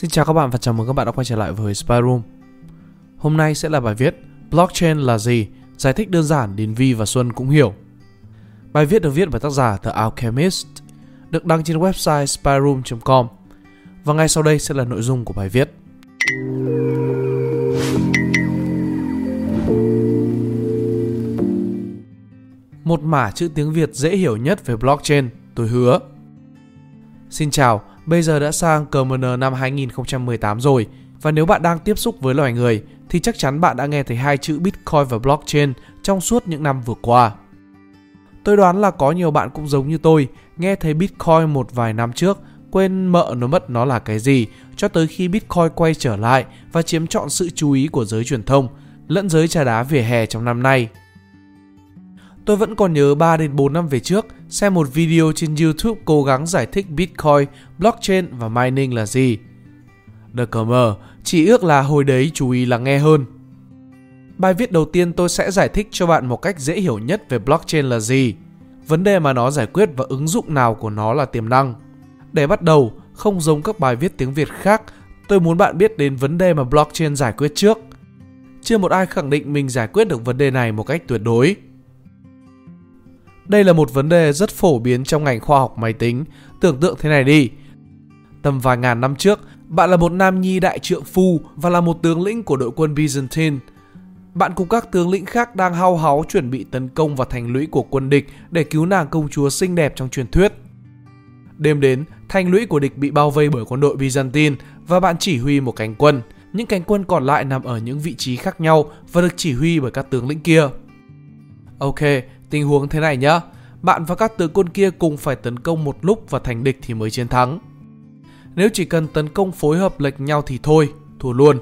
Xin chào các bạn và chào mừng các bạn đã quay trở lại với Spiderum. Hôm nay sẽ là bài viết Blockchain là gì? Giải thích đơn giản đến Vi và Xuân cũng hiểu. Bài viết được viết bởi tác giả The Alchemist, được đăng trên website spyroom.com. Và ngay sau đây sẽ là nội dung của bài viết. Một mã chữ tiếng Việt dễ hiểu nhất về blockchain, tôi hứa. Xin chào, bây giờ đã sang CMN năm 2018 rồi, và nếu bạn đang tiếp xúc với loài người thì chắc chắn bạn đã nghe thấy hai chữ Bitcoin và blockchain trong suốt những năm vừa qua. Tôi đoán là có nhiều bạn cũng giống như tôi, nghe thấy Bitcoin một vài năm trước, quên mợ nó mất nó là cái gì, cho tới khi Bitcoin quay trở lại và chiếm trọn sự chú ý của giới truyền thông, lẫn giới trà đá vỉa hè trong năm nay. Tôi vẫn còn nhớ 3 đến 4 năm về trước, xem một video trên YouTube cố gắng giải thích Bitcoin, Blockchain và Mining là gì. Được cờ mờ, chỉ ước là hồi đấy chú ý lắng nghe hơn. Bài viết đầu tiên tôi sẽ giải thích cho bạn một cách dễ hiểu nhất về Blockchain là gì, vấn đề mà nó giải quyết và ứng dụng nào của nó là tiềm năng. Để bắt đầu, không giống các bài viết tiếng Việt khác, tôi muốn bạn biết đến vấn đề mà Blockchain giải quyết trước. Chưa một ai khẳng định mình giải quyết được vấn đề này một cách tuyệt đối. Đây là một vấn đề rất phổ biến trong ngành khoa học máy tính. Tưởng tượng thế này đi. Tầm vài ngàn năm trước, bạn là một nam nhi đại trượng phu và là một tướng lĩnh của đội quân Byzantine. Bạn cùng các tướng lĩnh khác đang hau háu chuẩn bị tấn công vào thành lũy của quân địch để cứu nàng công chúa xinh đẹp trong truyền thuyết. Đêm đến, thành lũy của địch bị bao vây bởi quân đội Byzantine và bạn chỉ huy một cánh quân. Những cánh quân còn lại nằm ở những vị trí khác nhau và được chỉ huy bởi các tướng lĩnh kia. Ok, tình huống thế này nhá, bạn và các tướng quân kia cùng phải tấn công một lúc và thành địch thì mới chiến thắng. Nếu chỉ cần tấn công phối hợp lệch nhau thì thôi, thua luôn.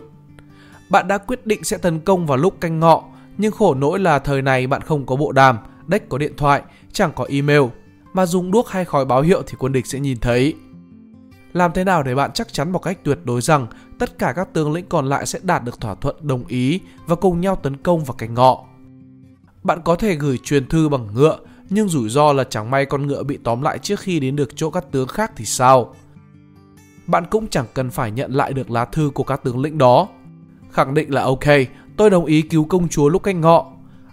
Bạn đã quyết định sẽ tấn công vào lúc canh ngọ, nhưng khổ nỗi là thời này bạn không có bộ đàm, đếch có điện thoại, chẳng có email, mà dùng đuốc hay khói báo hiệu thì quân địch sẽ nhìn thấy. Làm thế nào để bạn chắc chắn một cách tuyệt đối rằng tất cả các tướng lĩnh còn lại sẽ đạt được thỏa thuận đồng ý và cùng nhau tấn công vào canh ngọ? Bạn có thể gửi truyền thư bằng ngựa, nhưng rủi ro là chẳng may con ngựa bị tóm lại trước khi đến được chỗ các tướng khác thì sao? Bạn cũng chẳng cần phải nhận lại được lá thư của các tướng lĩnh đó. Khẳng định là ok, tôi đồng ý cứu công chúa lúc canh ngọ.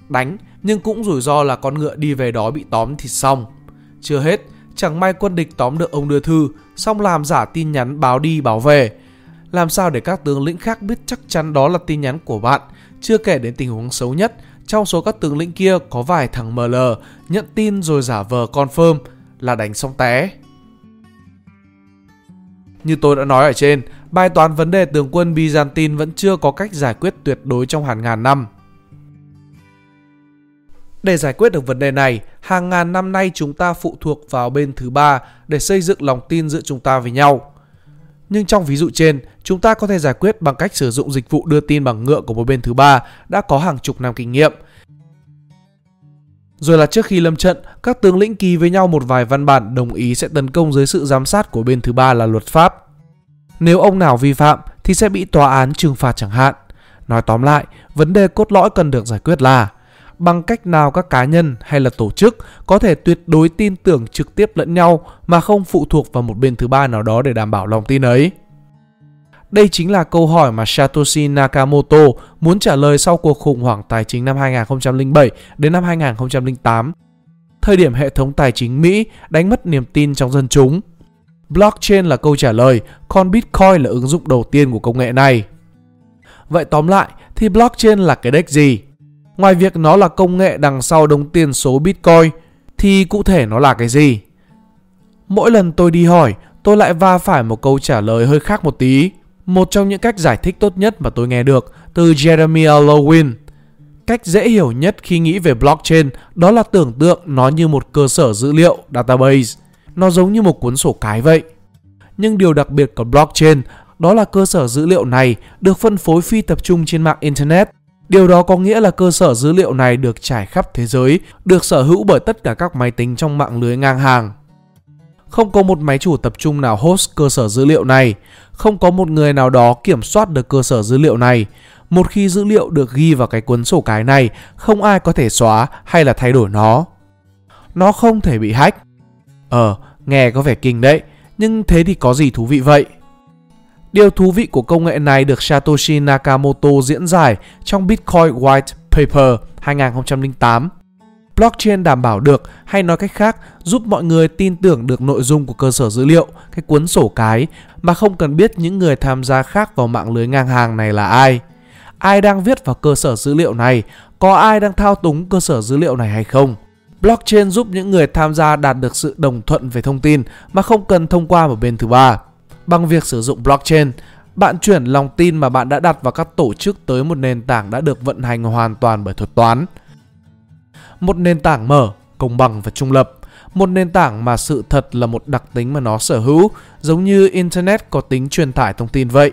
Đánh, nhưng cũng rủi ro là con ngựa đi về đó bị tóm thì xong. Chưa hết, chẳng may quân địch tóm được ông đưa thư, xong làm giả tin nhắn báo đi báo về. Làm sao để các tướng lĩnh khác biết chắc chắn đó là tin nhắn của bạn? Chưa kể đến tình huống xấu nhất, trong số các tướng lĩnh kia có vài thằng ML nhận tin rồi giả vờ confirm là đánh xong té. Như tôi đã nói ở trên, bài toán vấn đề tướng quân Byzantine vẫn chưa có cách giải quyết tuyệt đối trong hàng ngàn năm. Để giải quyết được vấn đề này, hàng ngàn năm nay chúng ta phụ thuộc vào bên thứ ba để xây dựng lòng tin giữa chúng ta với nhau. Nhưng trong ví dụ trên, chúng ta có thể giải quyết bằng cách sử dụng dịch vụ đưa tin bằng ngựa của một bên thứ ba đã có hàng chục năm kinh nghiệm. Rồi là trước khi lâm trận, các tướng lĩnh ký với nhau một vài văn bản đồng ý sẽ tấn công dưới sự giám sát của bên thứ ba là luật pháp. Nếu ông nào vi phạm thì sẽ bị tòa án trừng phạt chẳng hạn. Nói tóm lại, vấn đề cốt lõi cần được giải quyết là bằng cách nào các cá nhân hay là tổ chức có thể tuyệt đối tin tưởng trực tiếp lẫn nhau mà không phụ thuộc vào một bên thứ ba nào đó để đảm bảo lòng tin ấy. Đây chính là câu hỏi mà Satoshi Nakamoto muốn trả lời sau cuộc khủng hoảng tài chính năm 2007 đến năm 2008, thời điểm hệ thống tài chính Mỹ đánh mất niềm tin trong dân chúng. Blockchain là câu trả lời, còn Bitcoin là ứng dụng đầu tiên của công nghệ này. Vậy tóm lại thì blockchain là cái đếch gì? Ngoài việc nó là công nghệ đằng sau đồng tiền số Bitcoin thì cụ thể nó là cái gì? Mỗi lần tôi đi hỏi, tôi lại va phải một câu trả lời hơi khác một tí. Một trong những cách giải thích tốt nhất mà tôi nghe được từ Jeremy Alowin. Cách dễ hiểu nhất khi nghĩ về blockchain đó là tưởng tượng nó như một cơ sở dữ liệu, database. Nó giống như một cuốn sổ cái vậy. Nhưng điều đặc biệt của blockchain đó là cơ sở dữ liệu này được phân phối phi tập trung trên mạng Internet. Điều đó có nghĩa là cơ sở dữ liệu này được trải khắp thế giới, được sở hữu bởi tất cả các máy tính trong mạng lưới ngang hàng. Không có một máy chủ tập trung nào host cơ sở dữ liệu này, không có một người nào đó kiểm soát được cơ sở dữ liệu này. Một khi dữ liệu được ghi vào cái cuốn sổ cái này, không ai có thể xóa hay là thay đổi nó. Nó không thể bị hack. Nghe có vẻ kinh đấy, nhưng thế thì có gì thú vị vậy? Điều thú vị của công nghệ này được Satoshi Nakamoto diễn giải trong Bitcoin White Paper 2008. Blockchain đảm bảo được, hay nói cách khác, giúp mọi người tin tưởng được nội dung của cơ sở dữ liệu, cái cuốn sổ cái, mà không cần biết những người tham gia khác vào mạng lưới ngang hàng này là ai. Ai đang viết vào cơ sở dữ liệu này, có ai đang thao túng cơ sở dữ liệu này hay không. Blockchain giúp những người tham gia đạt được sự đồng thuận về thông tin mà không cần thông qua một bên thứ ba. Bằng việc sử dụng blockchain, bạn chuyển lòng tin mà bạn đã đặt vào các tổ chức tới một nền tảng đã được vận hành hoàn toàn bởi thuật toán. Một nền tảng mở, công bằng và trung lập. Một nền tảng mà sự thật là một đặc tính mà nó sở hữu, giống như Internet có tính truyền tải thông tin vậy.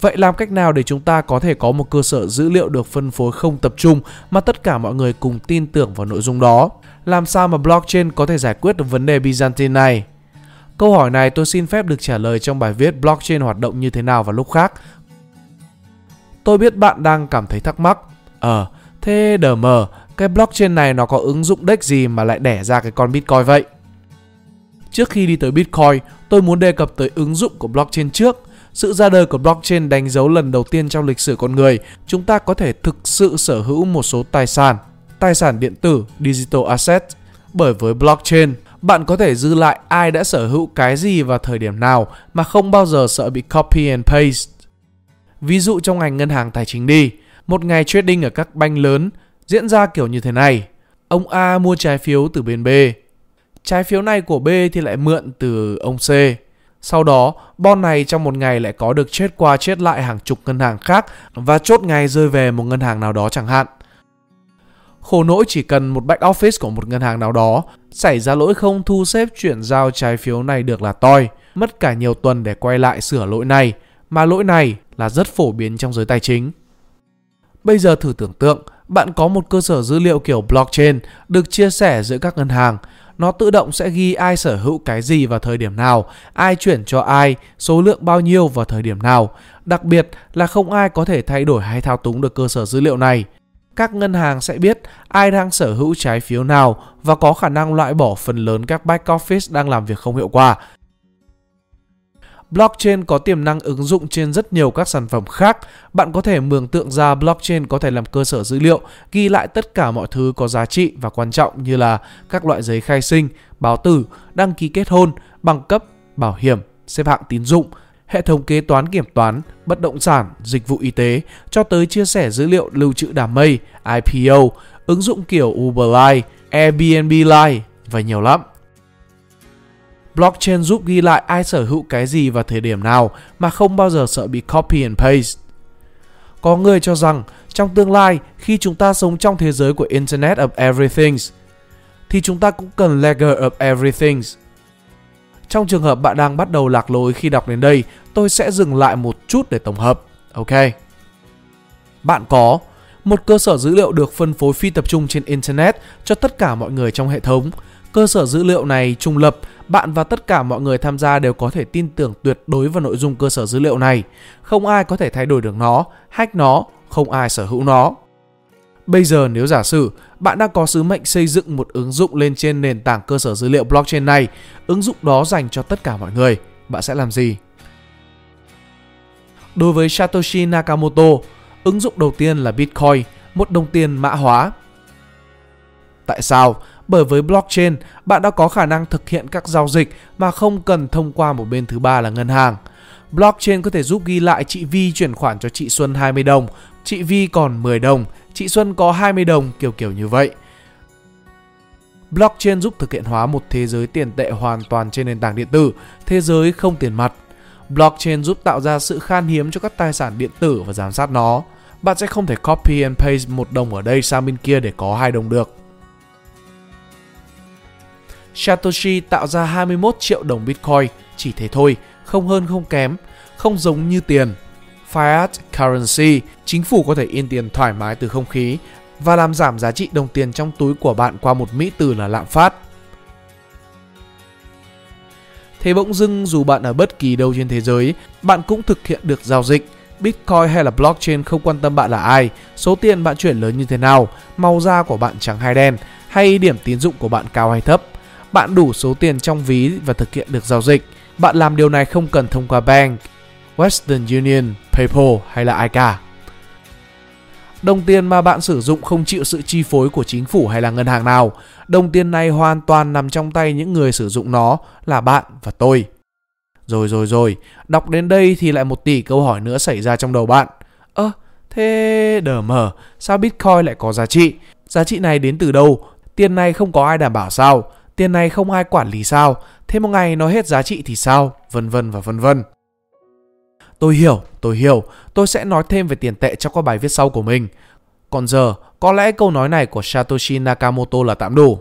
Vậy làm cách nào để chúng ta có thể có một cơ sở dữ liệu được phân phối không tập trung mà tất cả mọi người cùng tin tưởng vào nội dung đó? Làm sao mà blockchain có thể giải quyết được vấn đề Byzantine này? Câu hỏi này tôi xin phép được trả lời trong bài viết Blockchain hoạt động như thế nào vào lúc khác. Tôi biết bạn đang cảm thấy thắc mắc. Thế đờ mờ, cái blockchain này nó có ứng dụng đếch gì mà lại đẻ ra cái con Bitcoin vậy? Trước khi đi tới Bitcoin, tôi muốn đề cập tới ứng dụng của blockchain trước. Sự ra đời của blockchain đánh dấu lần đầu tiên trong lịch sử con người, chúng ta có thể thực sự sở hữu một số tài sản điện tử, digital asset. Bởi với blockchain, bạn có thể giữ lại ai đã sở hữu cái gì vào thời điểm nào mà không bao giờ sợ bị copy and paste. Ví dụ trong ngành ngân hàng tài chính đi, một ngày trading ở các bank lớn diễn ra kiểu như thế này. Ông A mua trái phiếu từ bên B. Trái phiếu này của B thì lại mượn từ ông C. Sau đó, bon này trong một ngày lại có được trade qua trade lại hàng chục ngân hàng khác và chốt ngày rơi về một ngân hàng nào đó chẳng hạn. Khổ nỗi chỉ cần một back office của một ngân hàng nào đó xảy ra lỗi không thu xếp chuyển giao trái phiếu này được là toi, mất cả nhiều tuần để quay lại sửa lỗi này, mà lỗi này là rất phổ biến trong giới tài chính. Bây giờ thử tưởng tượng, bạn có một cơ sở dữ liệu kiểu blockchain được chia sẻ giữa các ngân hàng. Nó tự động sẽ ghi ai sở hữu cái gì vào thời điểm nào, ai chuyển cho ai, số lượng bao nhiêu vào thời điểm nào. Đặc biệt là không ai có thể thay đổi hay thao túng được cơ sở dữ liệu này. Các ngân hàng sẽ biết ai đang sở hữu trái phiếu nào và có khả năng loại bỏ phần lớn các back office đang làm việc không hiệu quả. Blockchain có tiềm năng ứng dụng trên rất nhiều các sản phẩm khác. Bạn có thể mường tượng ra blockchain có thể làm cơ sở dữ liệu, ghi lại tất cả mọi thứ có giá trị và quan trọng như là các loại giấy khai sinh, báo tử, đăng ký kết hôn, bằng cấp, bảo hiểm, xếp hạng tín dụng, hệ thống kế toán kiểm toán, bất động sản, dịch vụ y tế, cho tới chia sẻ dữ liệu lưu trữ đám mây, IPO, ứng dụng kiểu Uber Live, Airbnb Live và nhiều lắm. Blockchain giúp ghi lại ai sở hữu cái gì vào thời điểm nào mà không bao giờ sợ bị copy and paste. Có người cho rằng trong tương lai khi chúng ta sống trong thế giới của Internet of Everything thì chúng ta cũng cần Ledger of Everything. Trong trường hợp bạn đang bắt đầu lạc lối khi đọc đến đây, tôi sẽ dừng lại một chút để tổng hợp. Ok. Bạn có một cơ sở dữ liệu được phân phối phi tập trung trên Internet cho tất cả mọi người trong hệ thống. Cơ sở dữ liệu này trung lập, bạn và tất cả mọi người tham gia đều có thể tin tưởng tuyệt đối vào nội dung cơ sở dữ liệu này. Không ai có thể thay đổi được nó, hack nó, không ai sở hữu nó. Bây giờ nếu giả sử bạn đang có sứ mệnh xây dựng một ứng dụng lên trên nền tảng cơ sở dữ liệu blockchain này, ứng dụng đó dành cho tất cả mọi người, bạn sẽ làm gì? Đối với Satoshi Nakamoto, ứng dụng đầu tiên là Bitcoin, một đồng tiền mã hóa. Tại sao? Bởi với blockchain, bạn đã có khả năng thực hiện các giao dịch mà không cần thông qua một bên thứ ba là ngân hàng. Blockchain có thể giúp ghi lại chị Vi chuyển khoản cho chị Xuân 20 đồng, chị Vi còn 10 đồng, chị Xuân có 20 đồng, kiểu như vậy. Blockchain giúp thực hiện hóa một thế giới tiền tệ hoàn toàn trên nền tảng điện tử, thế giới không tiền mặt. Blockchain giúp tạo ra sự khan hiếm cho các tài sản điện tử và giám sát nó. Bạn sẽ không thể copy and paste một đồng ở đây sang bên kia để có 2 đồng được. Satoshi tạo ra 21 triệu đồng Bitcoin, chỉ thế thôi, không hơn không kém, không giống như tiền. Fiat Currency, chính phủ có thể in tiền thoải mái từ không khí và làm giảm giá trị đồng tiền trong túi của bạn qua một mỹ từ là lạm phát. Thế bỗng dưng dù bạn ở bất kỳ đâu trên thế giới, bạn cũng thực hiện được giao dịch. Bitcoin hay là blockchain không quan tâm bạn là ai, số tiền bạn chuyển lớn như thế nào, màu da của bạn trắng hay đen, hay điểm tín dụng của bạn cao hay thấp. Bạn đủ số tiền trong ví và thực hiện được giao dịch. Bạn làm điều này không cần thông qua bank. Western Union, PayPal hay là ICA. Đồng tiền mà bạn sử dụng không chịu sự chi phối của chính phủ hay là ngân hàng nào. Đồng tiền này hoàn toàn nằm trong tay những người sử dụng nó là bạn và tôi. Rồi, đọc đến đây thì lại một tỷ câu hỏi nữa xảy ra trong đầu bạn. Thế đờ mờ, sao Bitcoin lại có giá trị? Giá trị này đến từ đâu? Tiền này không có ai đảm bảo sao? Tiền này không ai quản lý sao? Thế một ngày nó hết giá trị thì sao? Vân vân và vân vân. Tôi hiểu. Tôi sẽ nói thêm về tiền tệ trong các bài viết sau của mình. Còn giờ, có lẽ câu nói này của Satoshi Nakamoto là tạm đủ.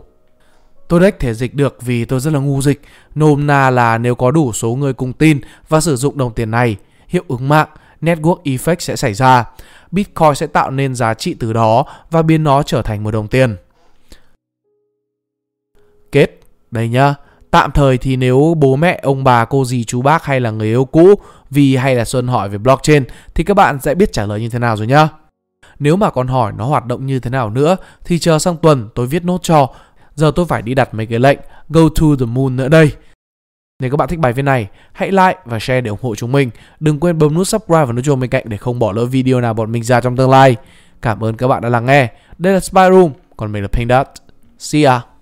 Tôi đếch thể dịch được vì tôi rất là ngu dịch. Nôm na là nếu có đủ số người cùng tin và sử dụng đồng tiền này, hiệu ứng mạng, network effect sẽ xảy ra. Bitcoin sẽ tạo nên giá trị từ đó và biến nó trở thành một đồng tiền. Kết, đây nhá. Tạm thời thì nếu bố mẹ, ông bà, cô dì, chú bác hay là người yêu cũ vì hay là Xuân hỏi về blockchain thì các bạn sẽ biết trả lời như thế nào rồi nhá. Nếu mà còn hỏi nó hoạt động như thế nào nữa thì chờ sang tuần tôi viết nốt cho. Giờ tôi phải đi đặt mấy cái lệnh Go to the moon nữa đây. Nếu các bạn thích bài viết này, hãy like và share để ủng hộ chúng mình. Đừng quên bấm nút subscribe và nút chuông bên cạnh để không bỏ lỡ video nào bọn mình ra trong tương lai. Cảm ơn các bạn đã lắng nghe. Đây là Spy Room, còn mình là Thanh Đạt. See ya!